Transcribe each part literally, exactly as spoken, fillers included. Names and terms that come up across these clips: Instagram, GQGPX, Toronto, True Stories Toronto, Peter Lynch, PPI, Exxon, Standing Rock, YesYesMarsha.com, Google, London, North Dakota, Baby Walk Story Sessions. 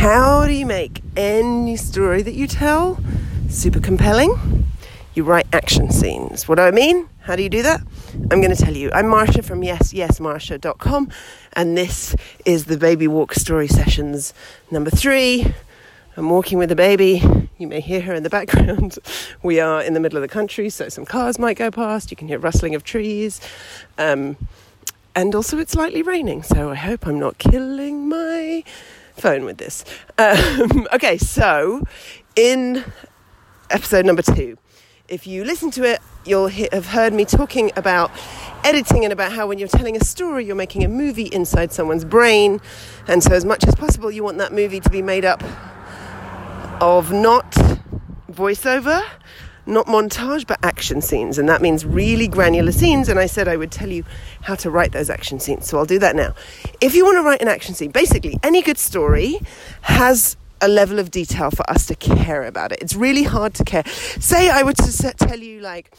How do you make any story that you tell super compelling? You write action scenes. What do I mean? How do you do that? I'm going to tell you. I'm Marsha from yes yes Marsha dot com, and this is the Baby Walk Story Sessions number three. I'm walking with a baby. You may hear her in the background. We are in the middle of the country, so some cars might go past. You can hear rustling of trees. Um, and also it's lightly raining, so I hope I'm not killing my phone with this. Um, okay, so in episode number two, if you listen to it, you'll he- have heard me talking about editing and about how when you're telling a story, you're making a movie inside someone's brain. And so as much as possible, you want that movie to be made up of not voiceover, not montage, but action scenes. And that means really granular scenes. And I said I would tell you how to write those action scenes. So I'll do that now. If you want to write an action scene, basically any good story has a level of detail for us to care about it. It's really hard to care. Say I were to tell you like,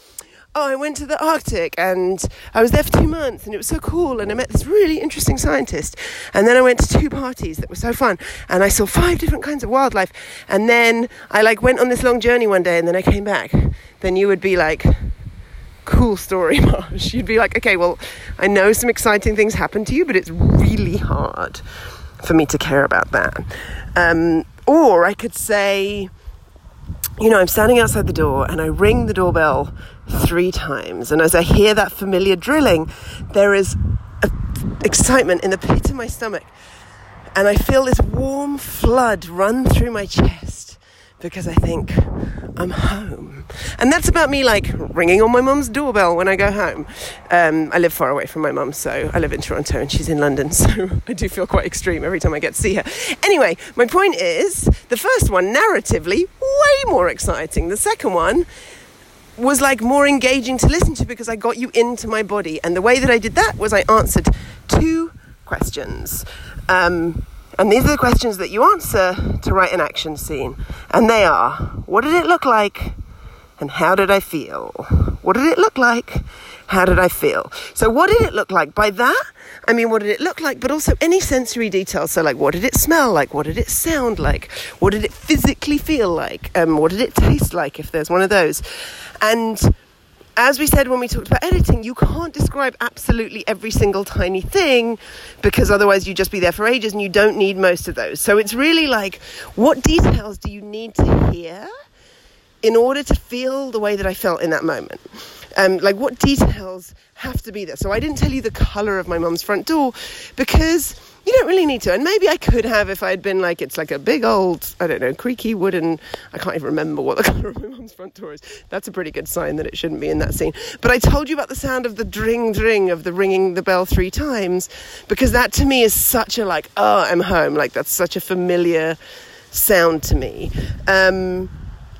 oh, I went to the Arctic and I was there for two months and it was so cool and I met this really interesting scientist. And then I went to two parties that were so fun and I saw five different kinds of wildlife. And then I like went on this long journey one day and then I came back. Then you would be like, cool story, Marsh. You'd be like, okay, well, I know some exciting things happened to you, but it's really hard for me to care about that. Um, or I could say, you know, I'm standing outside the door and I ring the doorbell three times. And as I hear that familiar drilling, there is a excitement in the pit of my stomach. And I feel this warm flood run through my chest because I think I'm home. And that's about me like ringing on my mum's doorbell when I go home. Um, I live far away from my mum, so I live in Toronto and she's in London. So I do feel quite extreme every time I get to see her. Anyway, my point is the first one narratively way more exciting. The second one was like more engaging to listen to because I got you into my body. And the way that I did that was I answered two questions. Um, and these are the questions that you answer to write an action scene. And they are, what did it look like? And how did I feel? What did it look like? How did I feel? So what did it look like? By that, I mean, what did it look like? But also any sensory details. So like, what did it smell like? What did it sound like? What did it physically feel like? Um, what did it taste like, if there's one of those? And as we said when we talked about editing, you can't describe absolutely every single tiny thing because otherwise you'd just be there for ages and you don't need most of those. So it's really like, what details do you need to hear in order to feel the way that I felt in that moment? Um, like what details have to be there? So I didn't tell you the colour of my mum's front door because you don't really need to. And maybe I could have if I'd been like, it's like a big old, I don't know, creaky wooden, I can't even remember what the colour of my mum's front door is. That's a pretty good sign that it shouldn't be in that scene. But I told you about the sound of the dring dring of the ringing the bell three times because that to me is such a like, oh, I'm home. Like that's such a familiar sound to me. Um,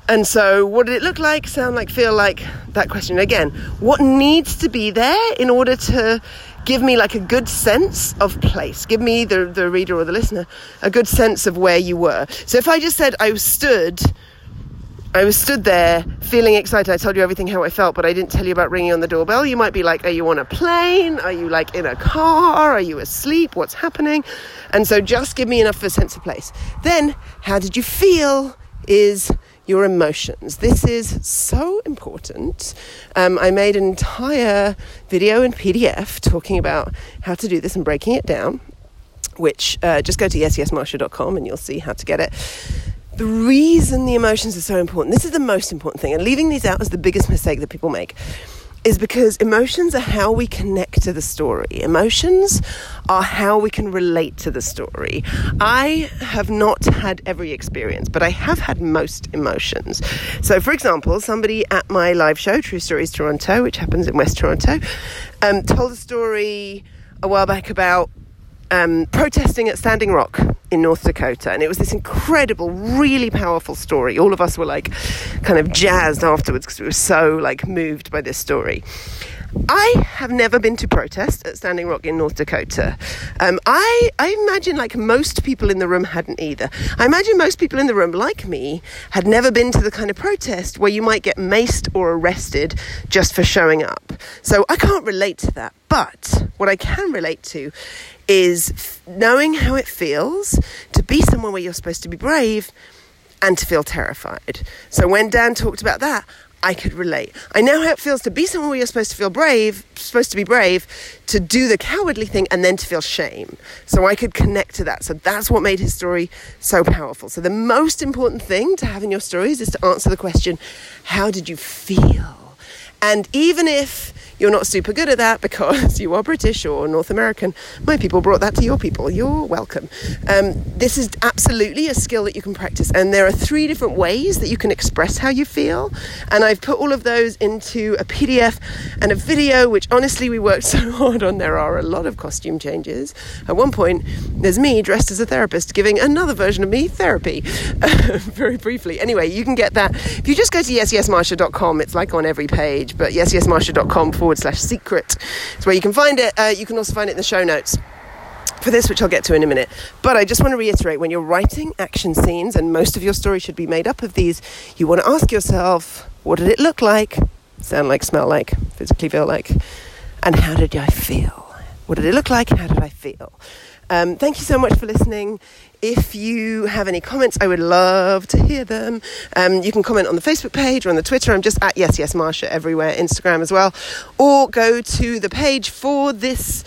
And so what did it look like, sound like, feel like? That question again. What needs to be there in order to give me like a good sense of place? Give me, the, the reader or the listener, a good sense of where you were. So if I just said I was stood, I was stood there feeling excited. I told you everything how I felt, but I didn't tell you about ringing on the doorbell. You might be like, are you on a plane? Are you like in a car? Are you asleep? What's happening? And so just give me enough for a sense of place. Then how did you feel is your emotions. This is so important. Um, I made an entire video in P D F talking about how to do this and breaking it down, which uh, just go to yes yes Marsha dot com and you'll see how to get it. The reason the emotions are so important, this is the most important thing, and leaving these out is the biggest mistake that people make, is because emotions are how we connect to the story. Emotions are how we can relate to the story. I have not had every experience, but I have had most emotions. So for example, somebody at my live show, True Stories Toronto, which happens in West Toronto, um, told a story a while back about um, protesting at Standing Rock in North Dakota. And it was this incredible, really powerful story. All of us were like kind of jazzed afterwards because we were so like moved by this story. I have never been to protest at Standing Rock in North Dakota. Um, I, I imagine, like most people in the room, hadn't either. I imagine most people in the room, like me, had never been to the kind of protest where you might get maced or arrested just for showing up. So I can't relate to that. But what I can relate to is f- knowing how it feels to be somewhere where you're supposed to be brave and to feel terrified. So when Dan talked about that, I could relate. I know how it feels to be somewhere where you're supposed to feel brave, supposed to be brave, to do the cowardly thing and then to feel shame. So I could connect to that. So that's what made his story so powerful. So the most important thing to have in your stories is to answer the question, how did you feel? And even if you're not super good at that because you are British or North American, my people brought that to your people. You're welcome. Um, this is absolutely a skill that you can practice. And there are three different ways that you can express how you feel. And I've put all of those into a P D F and a video, which honestly we worked so hard on. There are a lot of costume changes. At one point, there's me dressed as a therapist giving another version of me therapy, uh, very briefly. Anyway, you can get that. If you just go to yes yes Marsha dot com, it's like on every page, but yes yes Marsha dot com forward slash secret is where you can find it. Uh, you can also find it in the show notes for this, which I'll get to in a minute. But I just want to reiterate, when you're writing action scenes, and most of your story should be made up of these, you want to ask yourself, what did it look like, sound like, smell like, physically feel like, and how did I feel? What did it look like? How did I feel? Um, thank you so much for listening. If you have any comments, I would love to hear them. Um, you can comment on the Facebook page or on the Twitter. I'm just at YesYesMarsha everywhere, Instagram as well. Or go to the page for this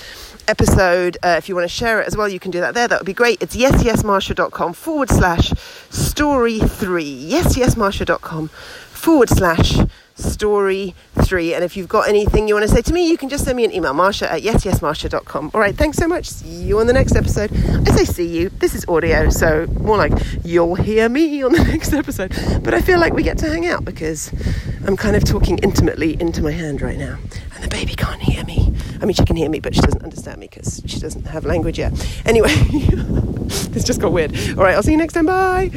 episode. Uh, if you want to share it as well, you can do that there. That would be great. It's yes yes Marsha dot com forward slash story three. yes yes Marsha dot com forward slash story three. And if you've got anything you want to say to me, you can just send me an email, marsha at yes yes Marsha dot com. All right, thanks so much. See you on the next episode. I say see you. This is audio, so more like you'll hear me on the next episode. But I feel like we get to hang out because I'm kind of talking intimately into my hand right now. And the baby can't hear me. I mean, she can hear me, but she doesn't understand me because she doesn't have language yet. Anyway, this just got weird. All right, I'll see you next time. Bye.